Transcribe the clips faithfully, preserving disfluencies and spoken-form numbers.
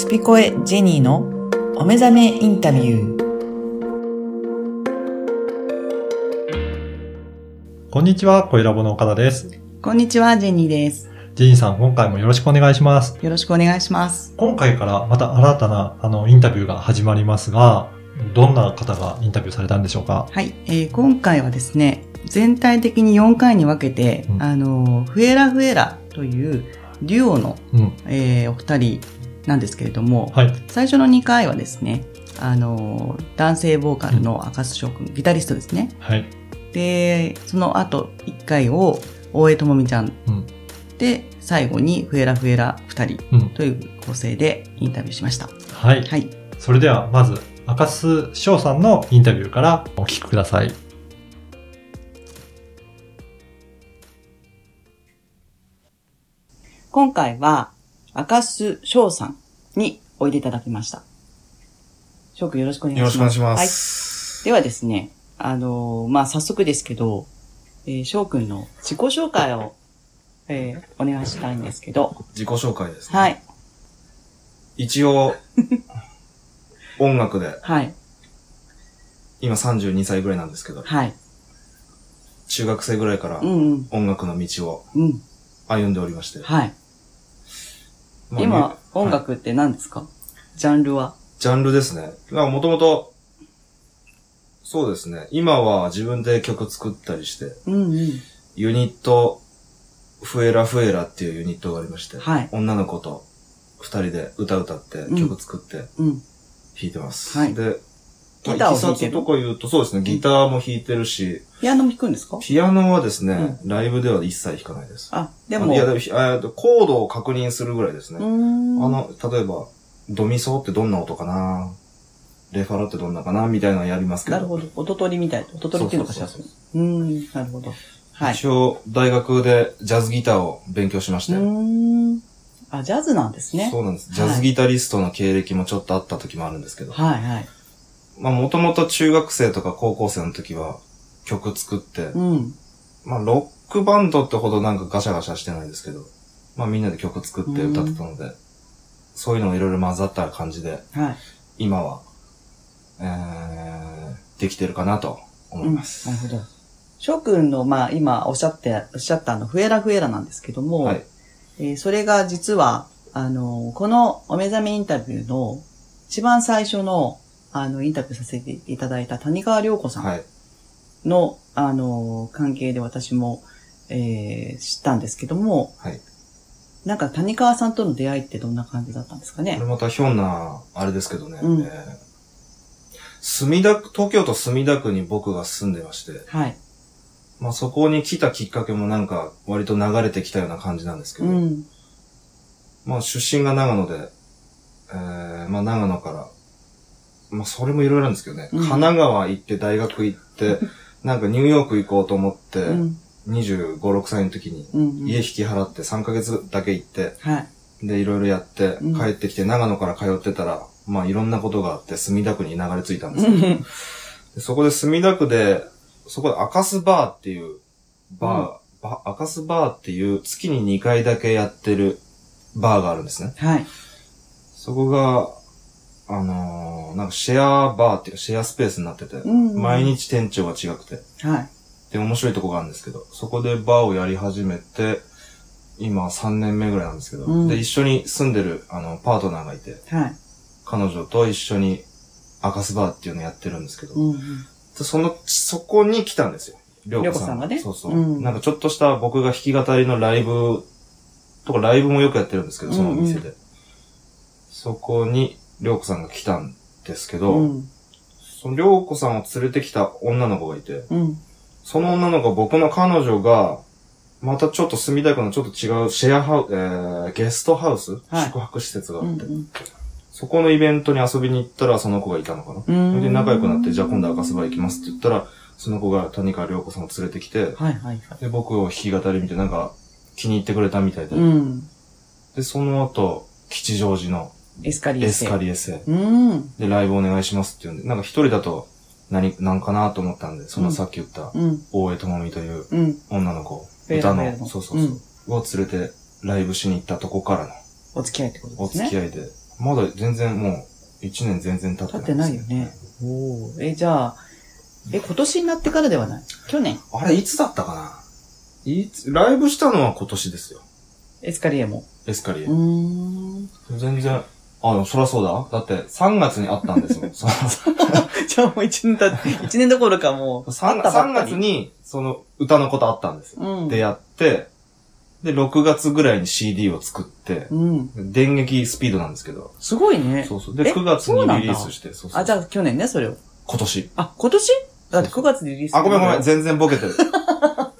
スピコエジェニーのお目覚めインタビュー。こんにちは、声ラボの岡田です。こんにちは、ジェニーです。ジェニーさん、今回もよろしくお願いします。よろしくお願いします。今回からまた新たなあのインタビューが始まりますが、どんな方がインタビューされたんでしょうか？はい、えー、今回はですね、全体的によんかいに分けて、うん、あのフエラフエラというデュオの、うんえー、お二人なんですけれども、はい、最初のにかいはですね、あの男性ボーカルの赤須翔くん、うん、ギタリストですね、はい、でその後いっかいを大江智美ちゃん、うん、で最後にフエラフエラふたりという構成でインタビューしました、うん、はい、はい、それではまず赤須翔さんのインタビューからお聞きください。今回は赤須翔さんにおいでいただきました。翔くん、よろしくお願いします。よろしくお願いします。はい。ではですね、あのー、まあ、早速ですけど、えー、翔くんの自己紹介を、えー、お願いしたいんですけど。自己紹介ですね。はい。一応、音楽で、はい。今さんじゅうにさいぐらいなんですけど、はい。中学生ぐらいから音楽の道を歩んでおりまして、うん、はい。まあ、今、音楽って何ですか？はい、ジャンルは？ジャンルですね。まあ、もともと、そうですね。今は自分で曲作ったりして、うんうん、ユニット、フエラフエラっていうユニットがありまして、はい、女の子と二人で歌歌って、曲作って、弾いてます。うんうん、はい、で、ギターを弾いてる？とか言うと、そうですね。ギターも弾いてるし。ピアノも弾くんですか？ピアノはですね、うん、ライブでは一切弾かないです。あ、でも。いや、でも、コードを確認するぐらいですね。あの、例えば、ドミソってどんな音かな、レファラってどんなかなみたいなのやりますけど。なるほど。音取りみたい。音取りっていうのかしら。そうそうそう。うーん、なるほど。はい。一応、大学でジャズギターを勉強しまして。うーん。あ、ジャズなんですね。そうなんです。ジャズギタリストの経歴もちょっとあった時もあるんですけど。はいはい。まあ、もともと中学生とか高校生の時は曲作って、うん、まあ、ロックバンドってほどなんかガシャガシャしてないですけど、まあ、みんなで曲作って歌ってたので、うん、そういうのがいろいろ混ざった感じで、はい、今は、えー、できてるかなと思います。うん、なるほど。翔くんの、まあ、今おっしゃって、おっしゃったあの、フエラフエラなんですけども、はい、えー、それが実は、あの、このお目覚めインタビューの一番最初のあの、インタビューさせていただいた谷川涼子さんの、はい、あの、関係で私も、えー、知ったんですけども、はい。なんか谷川さんとの出会いってどんな感じだったんですかね？これまたひょんな、あれですけどね、うん、えー、墨田区、東京都墨田区に僕が住んでまして、はい。まあ、そこに来たきっかけもなんか、割と流れてきたような感じなんですけど、うん。まあ、出身が長野で、えー、まあ、長野から、まあ、それもいろいろなんですけどね、うん。神奈川行って大学行って、なんかニューヨーク行こうと思って、うん、にじゅうご、ろくさいの時に、家引き払ってさんかげつだけ行って、うん、で、いろいろやって、帰ってきて長野から通ってたら、うん、まあ、いろんなことがあって、墨田区に流れ着いたんですけど、うん、でそこで墨田区で、そこで赤須バーっていう、バー、うん、バ赤須バーっていう月ににかいだけやってるバーがあるんですね。はい、そこが、あのー、なんかシェアバーっていうかシェアスペースになってて、うんうん、毎日店長が違くて、はい、で、面白いとこがあるんですけど、そこでバーをやり始めて、今さんねんめぐらいなんですけど、うん、で、一緒に住んでる、あの、パートナーがいて、はい、彼女と一緒に赤須バーっていうのやってるんですけど、うんうん、でその、そこに来たんですよ。涼子さん。涼子さんがね。そうそう、うん。なんかちょっとした僕が弾き語りのライブとかライブもよくやってるんですけど、そのお店で。うんうん、そこに、涼子さんが来たんですけど、うん、その涼子さんを連れてきた女の子がいて、うん、その女の子、僕の彼女が、またちょっと墨田区のちょっと違うシェアハウス、えー、ゲストハウス、はい、宿泊施設があって、うんうん、そこのイベントに遊びに行ったらその子がいたのかな。それで仲良くなって、じゃあ今度赤須バー行きますって言ったら、その子が谷川涼子さんを連れてきて、はいはいはい、で僕を弾き語り見てなんか気に入ってくれたみたいで、うん、で、その後、吉祥寺の、エスカリエセ。エスカリエセ。うん。で、ライブお願いしますって言うんで、なんか一人だと何、何かなと思ったんで、そのさっき言った、大江智美という女の子、うん、歌の、そうそうそう、うん、を連れてライブしに行ったとこからの。お付き合いってことですね。お付き合いで、まだ全然もういちねん全然経ってないです、ね。経ってないよね。おー。え、じゃあ、え、今年になってからではない？去年？あれ、いつだったかな？いつ、ライブしたのは今年ですよ。エスカリエも。エスカリエ。うーん。全然、あ、そらそうだ。だってさんがつにあったんですもん。じゃあもういちねん経って、いちねんどころかもう。さんがつに、その歌のことあったんですよ。うん、で、やって、で、ろくがつぐらいに シーディー を作って、うん、電撃スピードなんですけど。すごいね。そうそう。で、くがつにリリースして、そうそうそう。あ、じゃあ去年ね、それを。今年。あ、今年？だってくがつにリリースして。あ、ごめんごめん。全然ボケてる。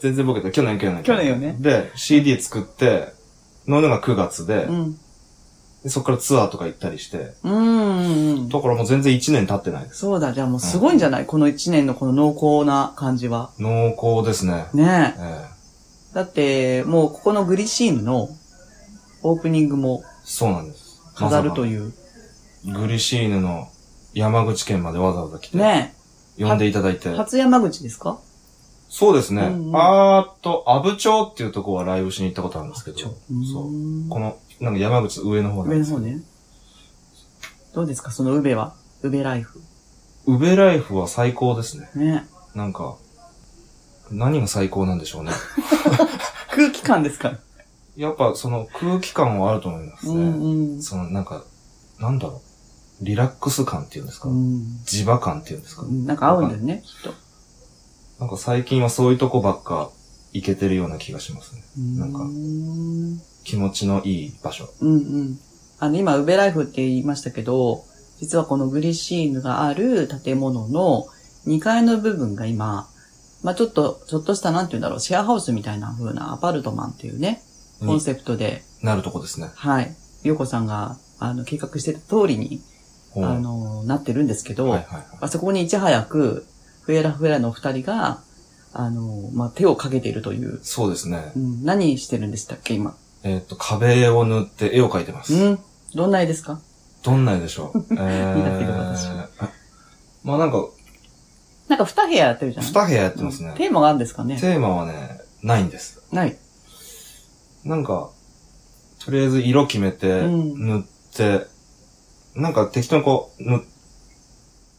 全然ボケてる。去年、去年。去年よね。で、シーディー 作って、ののがくがつで、うん、でそっからツアーとか行ったりして。うんうんうん。だからもう全然いちねん経ってないです。そうだ。じゃあもうすごいんじゃない、うん、このいちねんのこの濃厚な感じは。濃厚ですね。ねえ。ええ、だって、もうここのグリシーヌのオープニングも飾るという。ま、グリシーヌの山口県までわざわざ来て、ね、呼んでいただいて。初山口ですか？そうですね。うんうん、あーっと、阿武町っていうとこはライブしに行ったことあるんですけど、そうこの、なんか山口上の方なんです。上の方ね。どうですか、その宇部は？宇部ライフ。宇部ライフは最高ですね。ね。なんか、何が最高なんでしょうね。空気感ですか？やっぱその空気感はあると思いますね。うんうん、そのなんか、なんだろう。リラックス感っていうんですか、うん、磁場感っていうんですか、うん、なんか合うんだよね、きっと。なんか最近はそういうとこばっか行けてるような気がしますね。んなんか、気持ちのいい場所。うんうん。あの今、ウベライフって言いましたけど、実はこのグリシーヌがある建物のにかいの部分が今、まあちょっと、ちょっとしたなんて言うんだろう、シェアハウスみたいな風なアパルトマンっていうね、コンセプトで。なるとこですね。はい。ゆうこさんが、あの、計画してた通りに、あの、なってるんですけど、はいはいはい、あそこにいち早く、フエラフエラのお二人が、あの、まあ、手をかけているという。そうですね。うん、何してるんでしたっけ、今。えー、っと、壁を塗って絵を描いてます。うん。どんな絵ですか？どんな絵でしょう。えー、見たけど私。まあ、なんか、なんか二部屋やってるじゃん。二部屋やってますね、うん。テーマがあるんですかね？テーマはね、ないんです。ない。なんか、とりあえず色決めて、うん、塗って、なんか適当にこう、塗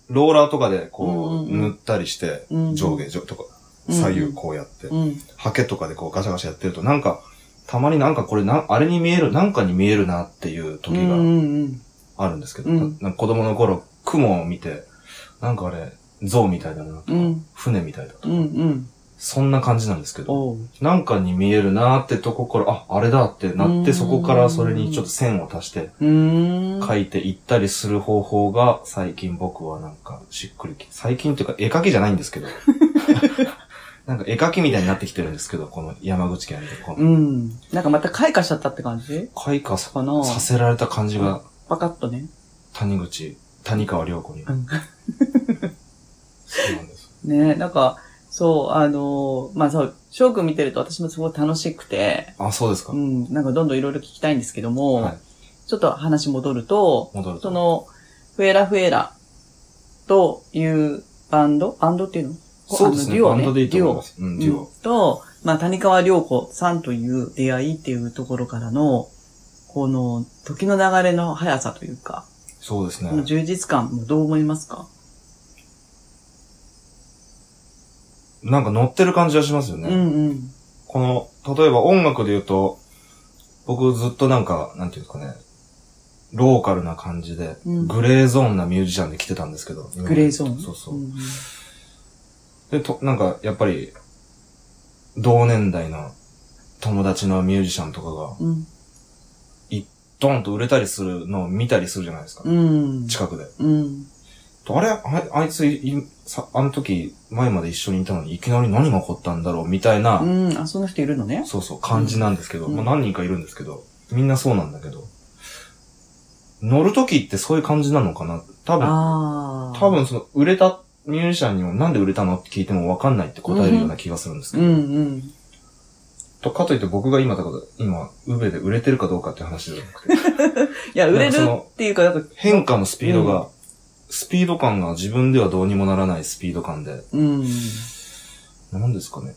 ローラーとかでこう、うんうん、塗ったりして、うん、上下上とか、左右こうやって、うんうん、ハケとかでこうガシャガシャやってると、なんか、たまになんかこれな、あれに見える、なんかに見えるなっていう時があるんですけど、うんうん、なんか子供の頃、雲を見て、なんかあれ、象みたいだなとか、うん、船みたいだとか、うんうん、そんな感じなんですけど、なんかに見えるなーってとこから、あ、あれだってなって、そこからそれにちょっと線を足して、描いていったりする方法が最近僕はなんかしっくりき、最近というか絵描きじゃないんですけど、なんか絵描きみたいになってきてるんですけど、この山口県でこの、うん。なんかまた開花しちゃったって感じ？開花させられた感じが、パカッとね。谷口、谷川涼子に。うんそうなんですねえ、なんか、そう、あのー、まあそう、翔くん見てると私もすごい楽しくて。あ、そうですか。うん、なんかどんどんいろいろ聞きたいんですけども、はい、ちょっと話戻ると、戻るとその、フエラフエラというバンド、バンドっていうの？そうですね、あのデュオね、バンドでいいと思います。デュオ。うん、デュオ。と、まあ谷川涼子さんという出会いっていうところからの、この時の流れの速さというか、そうですね。この充実感、どう思いますか？なんか乗ってる感じはしますよね。うんうん、この、例えば音楽で言うと、僕ずっとなんか、なんていうんですかね、ローカルな感じで、うん、グレーゾーンなミュージシャンで来てたんですけど。グレーゾーン？そうそう。うんうん、でと、なんかやっぱり、同年代の友達のミュージシャンとかが、うん、いドンと売れたりするのを見たりするじゃないですか。うん、近くで。うんあれ あ, あいついさ、あの時、前まで一緒にいたのに、いきなり何が起こったんだろう、みたいな。うん、あ、そんな人いるのね。そうそう、感じなんですけど、うん、まあ何人かいるんですけど、みんなそうなんだけど、乗る時ってそういう感じなのかな？多分、あ多分その、売れたミュージシャンにもなんで売れたのって聞いてもわかんないって答えるような気がするんですけど。うんうん、とかといって僕が今だから、今、ウベで売れてるかどうかって話じゃなくて。いや、売れるっていうか、なんか変化のスピードが、うんスピード感が自分ではどうにもならないスピード感で。うん。何ですかね。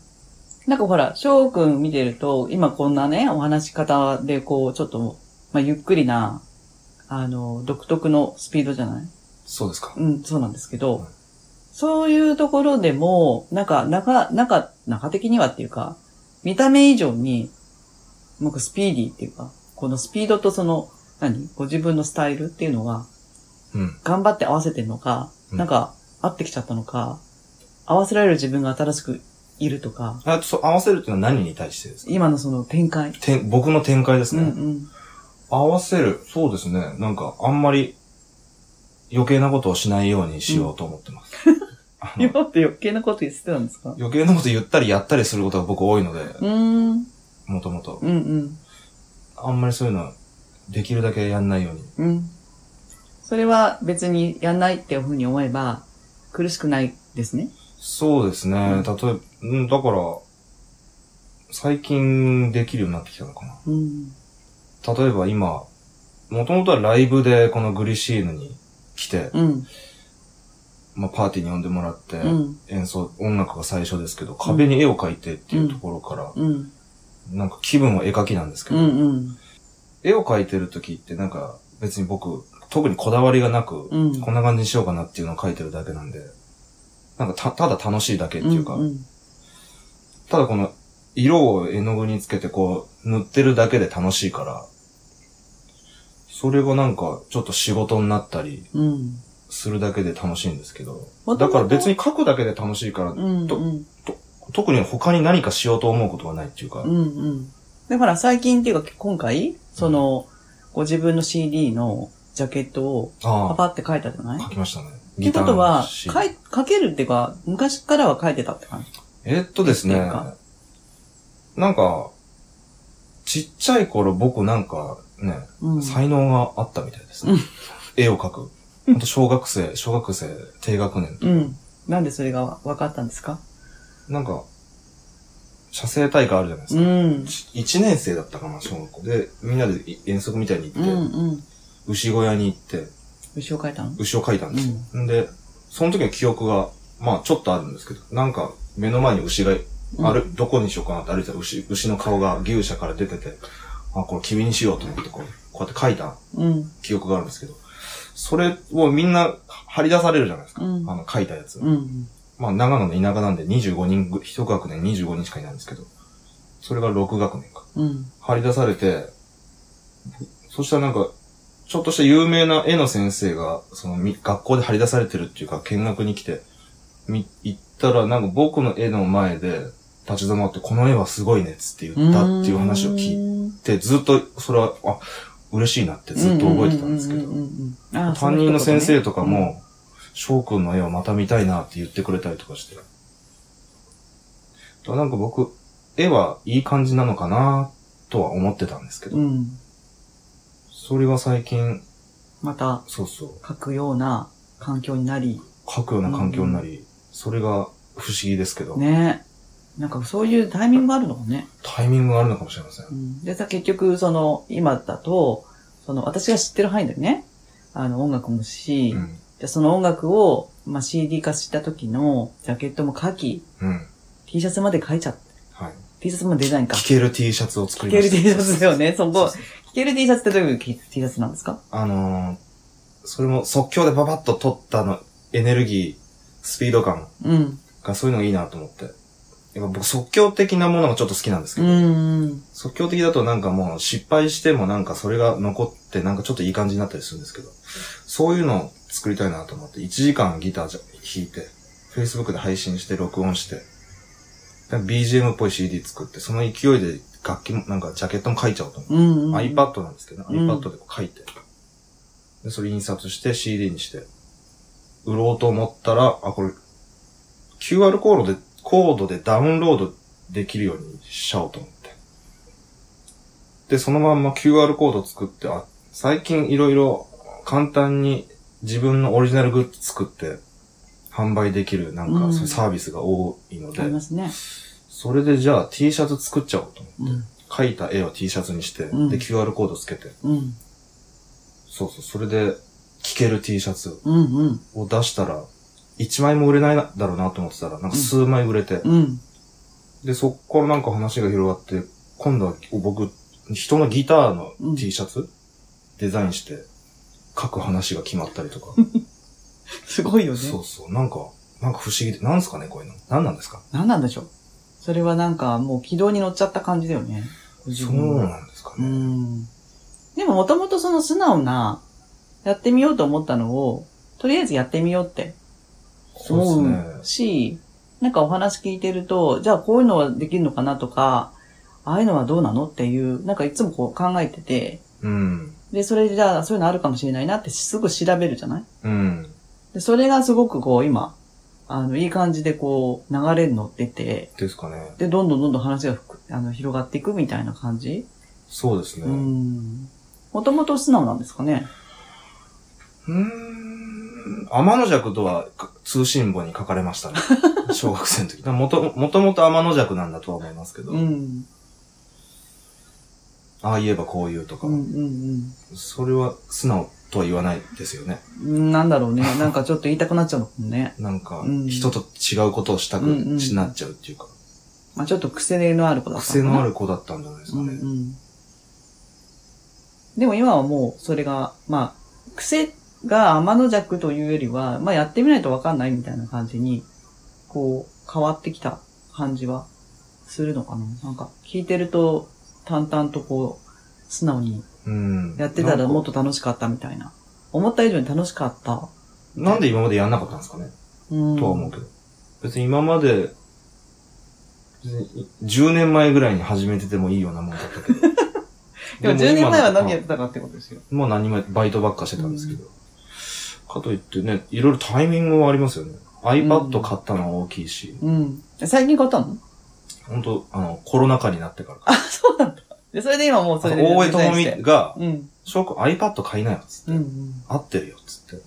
なんかほら、翔くん見てると、今こんなね、お話し方でこう、ちょっと、まあ、ゆっくりな、あの、独特のスピードじゃない？そうですか。うん、そうなんですけど、はい、そういうところでも、なんか、中、中、中的にはっていうか、見た目以上に、なんかスピーディーっていうか、このスピードとその、何？ご自分のスタイルっていうのが、うん、頑張って合わせてるのか、うん、なんか、合ってきちゃったのか、合わせられる自分が新しくいるとか。あと、合わせるっていうのは何に対してですか？今のその展開。てん、僕の展開ですね。うんうん。合わせる。そうですね。なんか、あんまり、余計なことをしないようにしようと思ってます。うん、今って余計なこと言ってたんですか？余計なこと言ったりやったりすることが僕多いので、もともと。うんうん。あんまりそういうのは、できるだけやんないように。うん。それは別にやんないっていうふうに思えば、苦しくないですね。そうですね。例えば、うん、だから、最近できるようになってきたのかな。うん、例えば今、もともとはライブでこのグリシーヌに来て、うん、まあパーティーに呼んでもらって、うん、演奏、音楽が最初ですけど、壁に絵を描いてっていうところから、うんうん、なんか気分は絵描きなんですけど、うんうん、絵を描いてる時ってなんか別に僕、特にこだわりがなく、うん、こんな感じにしようかなっていうのを描いてるだけなんで、なんかた、ただ楽しいだけっていうか、うんうん、ただこの色を絵の具につけてこう塗ってるだけで楽しいから、それがなんかちょっと仕事になったりするだけで楽しいんですけど、うん、だから別に描くだけで楽しいから、うんうん、とと特に他に何かしようと思うことがないっていうか。うんうん、だから最近っていうか今回、その、うん、ご自分の シーディー のジャケットをパパって書いたじゃない？書きましたね。ってことは、かい、書けるっていうか、昔からは書いてたって感じ？えー、っとですね。なんか、ちっちゃい頃僕なんかね、うん、才能があったみたいですね。うん、絵を描く。ほんと小学生、小学生、低学年とか。うん。なんでそれが分かったんですか？なんか、写生大会あるじゃないですか。うん。いちねん生だったかな、小学校。で、みんなで遠足みたいに行って、うんうん、牛小屋に行って、牛を描いたの？牛を描いたんですよ。うん、で、その時の記憶が、まあちょっとあるんですけど、なんか目の前に牛が、ある、うん、どこにしようかなって歩いてた牛、牛の顔が牛舎から出てて、あ、これ君にしようと思ってこう、こうやって描いた記憶があるんですけど、うん、それをみんな張り出されるじゃないですか、うん、あの描いたやつ、うん。まあ長野の田舎なんでにじゅうごにん、いち学年にじゅうごにんしかいないんですけど、それがろく学年か。うん、張り出されて、そしたらなんか、ちょっとした有名な絵の先生が、その、学校で張り出されてるっていうか、見学に来て、み、行ったら、なんか僕の絵の前で立ち止まって、この絵はすごいねっつって言ったっていう話を聞いて、ずっと、それは、あ、嬉しいなってずっと覚えてたんですけど、担任の先生とかも、翔くんの絵をまた見たいなって言ってくれたりとかして、だからなんか僕、絵はいい感じなのかなとは思ってたんですけど、うん、それは最近、また、そうそう。書くような環境になり。書くような環境になり、うん、それが不思議ですけど。ねえ。なんかそういうタイミングがあるのかね。タイミングがあるのかもしれません。うん、でさ、結局、その、今だと、その、私が知ってる範囲でね、あの、音楽もし、うん、じゃその音楽を、まあ、シーディー 化した時のジャケットも書き、うん、T シャツまで書いちゃって。はい。T シャツもデザインか。着ける T シャツを作りました。着ける T シャツですよね。そこ、着ける T シャツってどういう T シャツなんですか？あのー、それも即興でババッと撮ったの、エネルギー、スピード感がそういうのがいいなと思って。うん、やっぱ僕即興的なものがちょっと好きなんですけど、うん、即興的だとなんかもう失敗してもなんかそれが残ってなんかちょっといい感じになったりするんですけど、そういうのを作りたいなと思って、いちじかんギター弾いて、Facebook で配信して録音して、ビージーエム っぽい シーディー 作って、その勢いで楽器も、なんかジャケットも書いちゃおうと思って、うんうん、iPad なんですけど、ね、うん、iPad でこう書いて、で、それ印刷して シーディー にして、売ろうと思ったら、あ、これ、キューアール コードで、コードでダウンロードできるようにしちゃおうと思って。で、そのまんま キューアール コード作って、あ、最近いろいろ簡単に自分のオリジナルグッズ作って、販売できる、なんか、うん、サービスが多いので、ありますね。それでじゃあ T シャツ作っちゃおうと思って、うん、描いた絵を T シャツにして、うん、で キューアール コードつけて、うん、そうそう、それで着ける T シャツを出したら、いちまいも売れないだろうなと思ってたら、なんか数枚売れて、うんうん、で、そっからなんか話が広がって、今度は僕、人のギターの T シャツ、うん、デザインして、書く話が決まったりとか。すごいよね。そうそう。なんか、なんか不思議で、なんすかね、こういうの。なんなんですか？なんなんでしょう。それはなんか、もう軌道に乗っちゃった感じだよね。そうなんですかね。うん。でももともとその素直な、やってみようと思ったのを、とりあえずやってみようって思うし、なんかお話聞いてると、じゃあこういうのはできるのかなとか、ああいうのはどうなのっていう、なんかいつもこう考えてて、うん、で、それじゃあそういうのあるかもしれないなってすぐ調べるじゃない、うん、でそれがすごくこう今、あの、いい感じでこう流れに乗ってて、ですかね。で、どんどんどんどん話がふくあの広がっていくみたいな感じ。そうですね。うん。もともと素直なんですかね。うーん。天の尺とは通信簿に書かれましたね。小学生の時。もともと天の尺なんだとは思いますけど。うん。ああ言えばこう言うとか、うんうんうん、それは素直とは言わないですよね。なんだろうね。なんかちょっと言いたくなっちゃうのかもね。なんか人と違うことをしたくなっちゃうっていうか。うんうん、まあちょっと癖のある子だった、ね。癖のある子だったんじゃないですかね。うんうん、でも今はもうそれがまあ癖が天の弱というよりはまあやってみないとわかんないみたいな感じにこう変わってきた感じはするのかな。なんか聞いてると。淡々とこう、素直に、やってたらもっと楽しかったみたいな。思った以上に楽しかった。なんで今までやんなかったんですかね、うん、とは思うけど。別に今まで、じゅうねんまえぐらいに始めててもいいようなもんだったけど。でもじゅうねんまえは何やってたかってことですよ。もう何も、バイトばっかしてたんですけど。かといってね、いろいろタイミングはありますよね。iPad 買ったのは大きいし。うん。最近買ったの？本当あの、コロナ禍になってから。あ、そうなんだ。で、それで今もうそれで。大江智美が、うん。翔くん iPad 買いなよ、つって。うん、うん。合ってるよ、つって。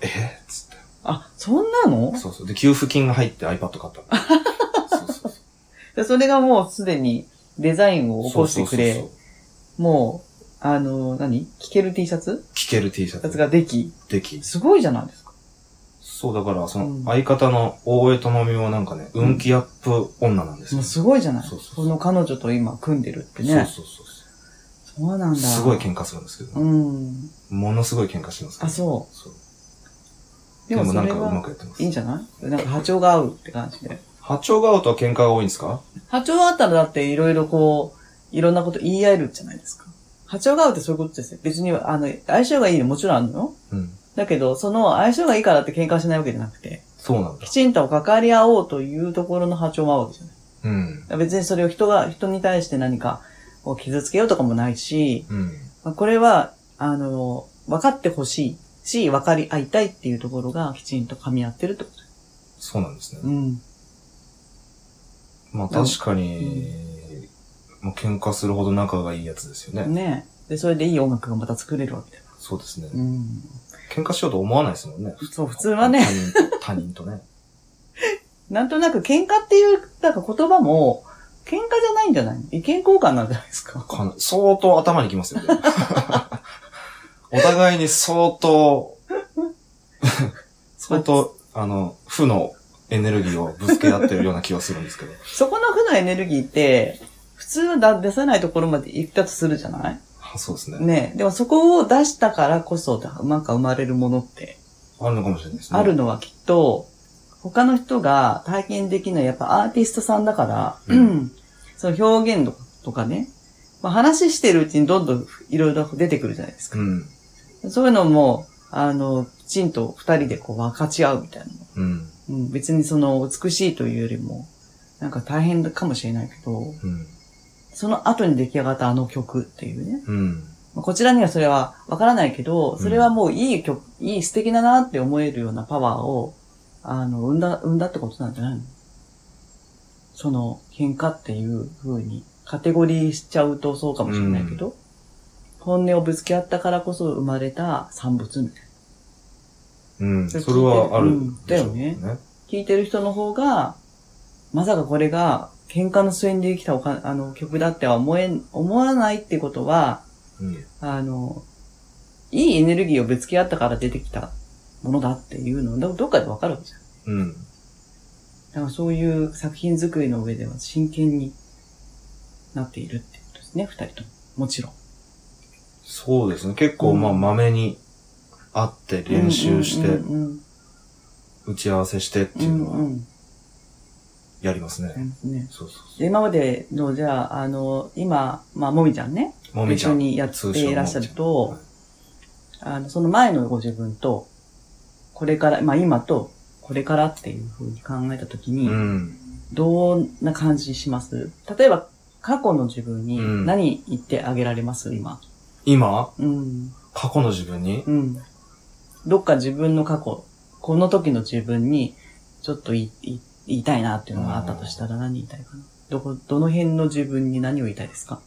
えぇ、つって。あ、そんなの？そうそう。で、給付金が入って iPad 買ったの。そうそうそう。それがもうすでにデザインを起こしてくれ。そうそうそうそう。もう、あの、何？着ける T シャツ？着ける T シャツ。ができ。でき。すごいじゃないですか。そう、だから、その、相方の大江智美はなんかね、運気アップ女なんですよ、ね。もうすごいじゃない。そうそうそう。この彼女と今組んでるってね。そうそうそう。そうなんだ。すごい喧嘩するんですけど、ね。うん。ものすごい喧嘩してますけど、ね。あ、そう。そう。でもなんかうまくやってます。いいんじゃないなんか波長が合うって感じで。波長が合うとは喧嘩が多いんですか？波長があったらだっていろいろこう、いろんなこと言い合えるじゃないですか。波長が合うってそういうことですよ。別に、あの、相性がいいのもちろんあるのよ。うん。だけど、その相性がいいからって喧嘩しないわけじゃなくて。そうなんだ。きちんと関わり合おうというところの波長が合うわけじゃない。うん。別にそれを人が、人に対して何かを傷つけようとかもないし、うん。まあ、これは、あの、分かってほしいし、分かり合いたいっていうところがきちんと噛み合ってるってこと。そうなんですね。うん。まあ確かに、うん、まあ、喧嘩するほど仲がいいやつですよね。ねえ。で、それでいい音楽がまた作れるわけだよ。そうですね。うん。喧嘩しようと思わないですもんね。そう、普通はね。他人と、他人とね。なんとなく喧嘩っていう、なんか言葉も、喧嘩じゃないんじゃないの？意見交換なんじゃないですか。か相当頭にきますよね。お互いに相当、相当、あの、負のエネルギーをぶつけ合ってるような気がするんですけど。そこの負のエネルギーって、普通は出さないところまで行ったとするじゃない？そうですね。ねえ。でもそこを出したからこそ、なんか生まれるものって。あるのかもしれないですね。あるのはきっと、他の人が体験できない、やっぱアーティストさんだから、うん、その表現とかね、まあ、話してるうちにどんどんいろいろ出てくるじゃないですか。うん、そういうのも、あの、きちんと二人でこう分かち合うみたいな、うんうん。別にその美しいというよりも、なんか大変かもしれないけど、うんその後に出来上がったあの曲っていうね。うん、こちらにはそれはわからないけど、それはもういい曲、うん、いい素敵だなって思えるようなパワーを、あの、生んだ、生んだってことなんじゃないの？その、喧嘩っていう風にカテゴリーしちゃうとそうかもしれないけど、うん、本音をぶつけ合ったからこそ生まれた産物みたいな。うん、それはあるでしょうね。だよね。聞いてる人の方が、まさかこれが、喧嘩の末にできたおかあの曲だっては思えん、思わないってことは、うん、あの、いいエネルギーをぶつけ合ったから出てきたものだっていうのをどっかでわかるわけじゃん。うん。だからそういう作品作りの上では真剣になっているってことですね、二人とも。もちろん。そうですね。結構まあ、うん、豆に会って練習して、うんうんうん、打ち合わせしてっていうのは、うんうん、やりますね。ね、そうそうそう。今までの、じゃあ、あの、今、まあ、もみちゃんね。もみちゃん。一緒にやっていらっしゃると、はい、あの、その前のご自分と、これから、まあ今と、これからっていうふうに考えたときに、うん、どんな感じします？例えば、過去の自分に何言ってあげられます？今。今？うん。過去の自分に？うん。どっか自分の過去、この時の自分に、ちょっと言い、言いたいなっていうのがあったとしたら何言いたいかな。どこ、どの辺の自分に何を言いたいですか？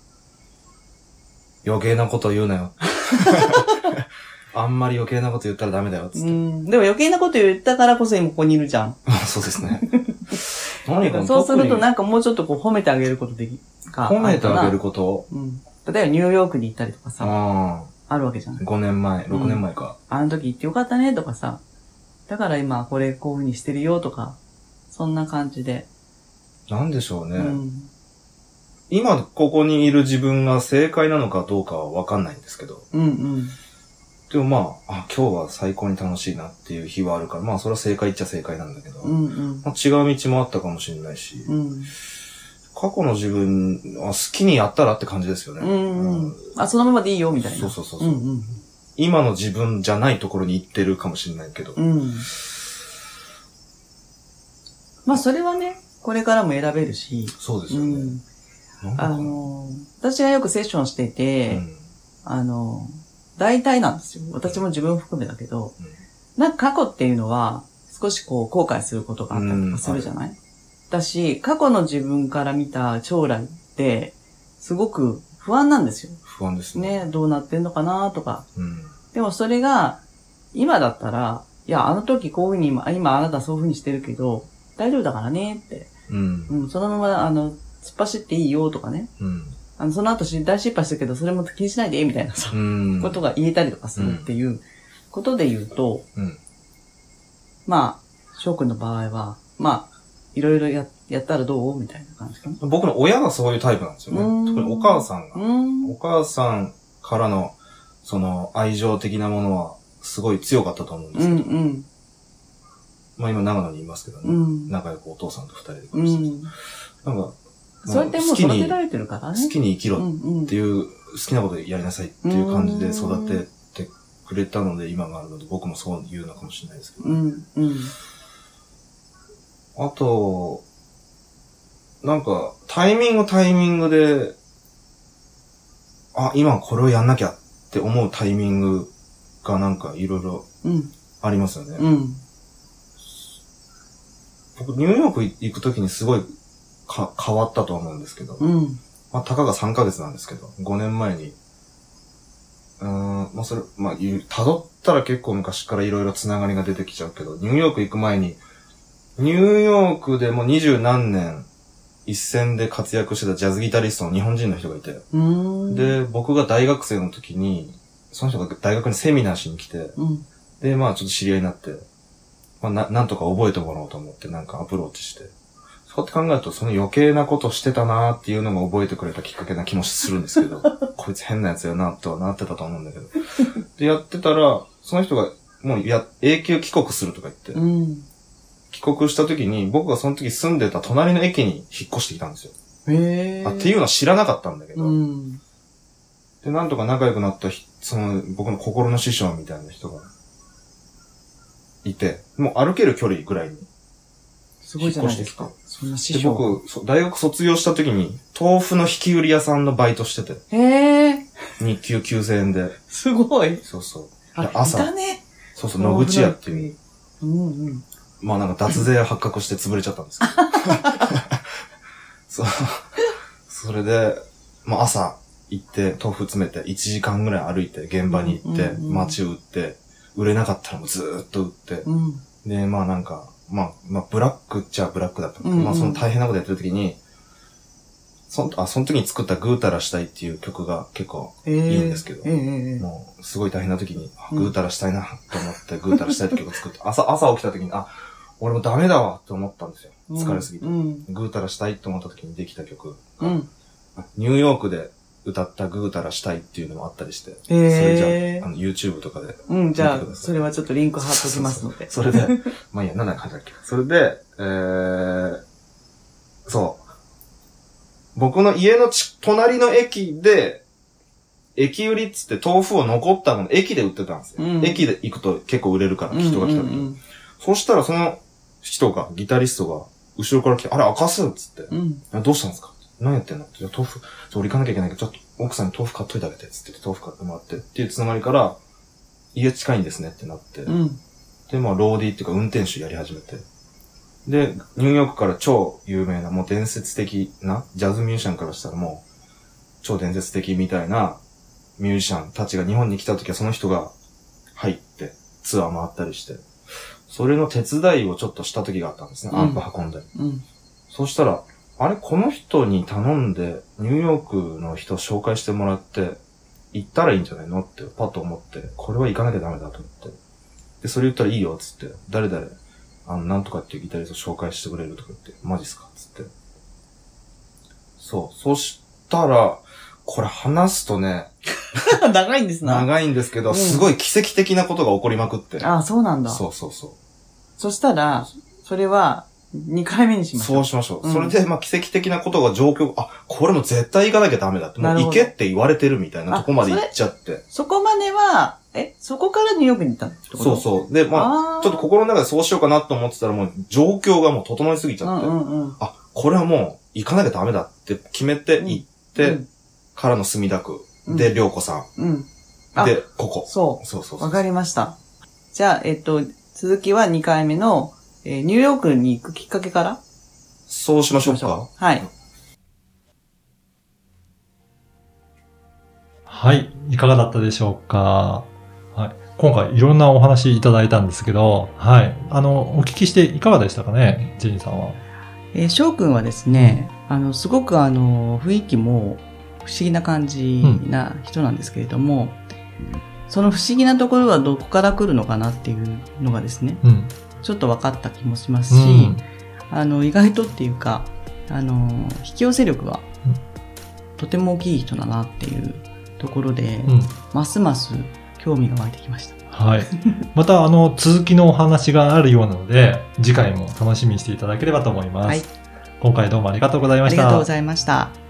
余計なこと言うなよ。あんまり余計なこと言ったらダメだよ、つって。うん。でも余計なこと言ったからこそ今ここにいるじゃん。そうですね。何かそうするとなんかもうちょっとこう褒めてあげることできか。褒めてあげること？うん。例えばニューヨークに行ったりとかさ。ああ。あるわけじゃん。ごねんまえ、ろくねんまえか、うん。あの時行ってよかったねとかさ。だから今これこういう風にしてるよとか。そんな感じで。なんでしょうね。うん、今ここにいる自分が正解なのかどうかはわかんないんですけど。うんうん。でもまあ、あ、今日は最高に楽しいなっていう日はあるから、まあそれは正解っちゃ正解なんだけど、うんうん、まあ、違う道もあったかもしれないし、うん、過去の自分は好きにやったらって感じですよね。うんうんうん、あ、そのままでいいよみたいな。そうそうそうそう、うんうん。今の自分じゃないところに行ってるかもしれないけど。うん、まあそれはね、これからも選べるし。そうですよね。うん、なんかあの私がよくセッションしてて、うん、あの。大体なんですよ。私も自分含めだけど、うん、なんか過去っていうのは少しこう後悔することがあったりとかするじゃない、うん、だし、過去の自分から見た将来ってすごく不安なんですよ。不安ですね。ね、どうなってんのかなとか、うん。でもそれが今だったら、いや、あの時こういうふうに今、今あなたそういうふうにしてるけど、大丈夫だからねって。うんうん、そのままあの突っ走っていいよとかね。うん、あのその後大失敗したけど、それも気にしないで、みたいなさ、ことが言えたりとかするっていうことで言うと、うん、まあ、翔くんの場合は、まあ、いろいろ や, やったらどうみたいな感じかな。僕の親がそういうタイプなんですよね。特にお母さんが。んお母さんからの、その、愛情的なものは、すごい強かったと思うんですけど。うんうん、まあ今、長野にいますけどね。うん、仲良くお父さんと二人で暮らしてます。なんかそれってもう育てられてるからね。好きに生きろっていう、うんうん、好きなことやりなさいっていう感じで育ててくれたので、今があるので、僕もそう言うのかもしれないですけど、うんうん、あと、なんか、タイミングタイミングで、あ、今これをやんなきゃって思うタイミングがなんかいろいろありますよね。うんうん、僕、ニューヨーク行くときにすごい、か、変わったと思うんですけど。うん。まあ、たかがさんかげつなんですけど、ごねんまえに。うーん、まあ、それ、まあ、辿ったら結構昔からいろいろつながりが出てきちゃうけど、ニューヨーク行く前に、ニューヨークでもう二十何年、一線で活躍してたジャズギタリストの日本人の人がいて。うん。で、僕が大学生の時に、その人が大学にセミナーしに来て、うん、で、まあ、ちょっと知り合いになって、まあ、な、なんとか覚えてもらおうと思って、なんかアプローチして。そうやって考えると、その余計なことしてたなーっていうのが覚えてくれたきっかけな気もするんですけど、こいつ変なやつやなーとはなってたと思うんだけど。で、やってたら、その人がもうや永久帰国するとか言って、うん、帰国した時に僕がその時住んでた隣の駅に引っ越してきたんですよ。へー。あ、っていうのは知らなかったんだけど、うん、で、なんとか仲良くなったその僕の心の師匠みたいな人がいて、もう歩ける距離ぐらいに。すごいじゃないですか。そんな師匠。僕、大学卒業した時に、豆腐の引き売り屋さんのバイトしてて。へぇー。日給きゅうせんえんで。すごい。そうそう。あ、朝。だね。そうそう、野口屋っていう。うんうん。まあなんか脱税発覚して潰れちゃったんですけど。そう。それで、まあ朝行って、豆腐詰めて、いちじかんぐらい歩いて、現場に行って、うんうんうん、街を売って、売れなかったらもうずーっと売って。うん、で、まあなんか、まあ、まあ、ブラックっちゃブラックだった、うんうん。まあ、その大変なことやってる時に、その、あ、その時に作ったぐうたらしたいっていう曲が結構いいんですけど、えーえー、もう、すごい大変な時に、うん、ぐうたらしたいなと思って、ぐうたらしたいって曲を作って、朝、朝起きた時に、あ、俺もダメだわと思ったんですよ。疲れすぎて。うんうん、ぐうたらしたいと思った時にできた曲が、うん、ニューヨークで歌ったぐうたらしたいっていうのもあったりして、えー、それじゃあ、あの YouTube とかで。うん、じゃあ、それはちょっとリンク貼っときますので。そうそうそうそれで、まあいいや、何だっけ。それで、えー、そう。僕の家のち隣の駅で、駅売りっつって豆腐を残ったの駅で売ってたんですよ。うん、駅で行くと結構売れるから、人が来た時、うんうんうん、そしたらその人が、ギタリストが、後ろから来て、あれ、赤すっつって、うん。どうしたんですか何やってんのって、じゃあ豆腐、俺行かなきゃいけないけど、ちょっと奥さんに豆腐買っといてあげて、つって豆腐買ってもらって、っていうつながりから、家近いんですねってなって、うん、で、まあ、ローディーっていうか運転手やり始めて、で、ニューヨークから超有名な、もう伝説的な、ジャズミュージシャンからしたらもう、超伝説的みたいなミュージシャンたちが日本に来た時はその人が入って、ツアー回ったりして、それの手伝いをちょっとした時があったんですね、うん、アンプ運んで、うん。そうしたら、あれこの人に頼んでニューヨークの人紹介してもらって行ったらいいんじゃないのってパッと思ってこれは行かなきゃダメだと思ってでそれ言ったらいいよっつって誰々あのなんとかっていうギタリスト紹介してくれるとか言ってマジっすかっつってそうそしたらこれ話すとね長いんですな長いんですけど、うん、すごい奇跡的なことが起こりまくってああそうなんだそうそうそうそしたらそれは二回目にしましょう。そうしましょう。うん、それで、まあ、奇跡的なことが状況、あ、これも絶対行かなきゃダメだって、もう行けって言われてるみたいなとこまで行っちゃって。そ, そこまでは、え、そこからニューヨークに行ったのってこと？そうそう。で、まあ、ちょっと心の中でそうしようかなと思ってたら、もう状況がもう整いすぎちゃって、うんうんうん、あ、これはもう行かなきゃダメだって決めて行って、うん、からの墨田区、うん、で、涼子さん、うん、で、ここ。そう。そうそうそう。わかりました。じゃあ、えっと、続きはにかいめの、えー、ニューヨークに行くきっかけからそうしましょうか。はい。はい。いかがだったでしょうか。はい。今回いろんなお話いただいたんですけど、はい。あの、お聞きしていかがでしたかね、ジェニーさんは。えー、翔くんはですね、あの、すごくあの、雰囲気も不思議な感じな人なんですけれども、うん、その不思議なところはどこから来るのかなっていうのがですね、うんちょっと分かった気もしますし、うん、あの意外とっていうかあの引き寄せ力はとても大きい人だなっていうところで、うん、ますます興味が湧いてきました。はい。またあの続きのお話があるようなので次回も楽しみにしていただければと思います、はい、今回どうもありがとうございました。ありがとうございました。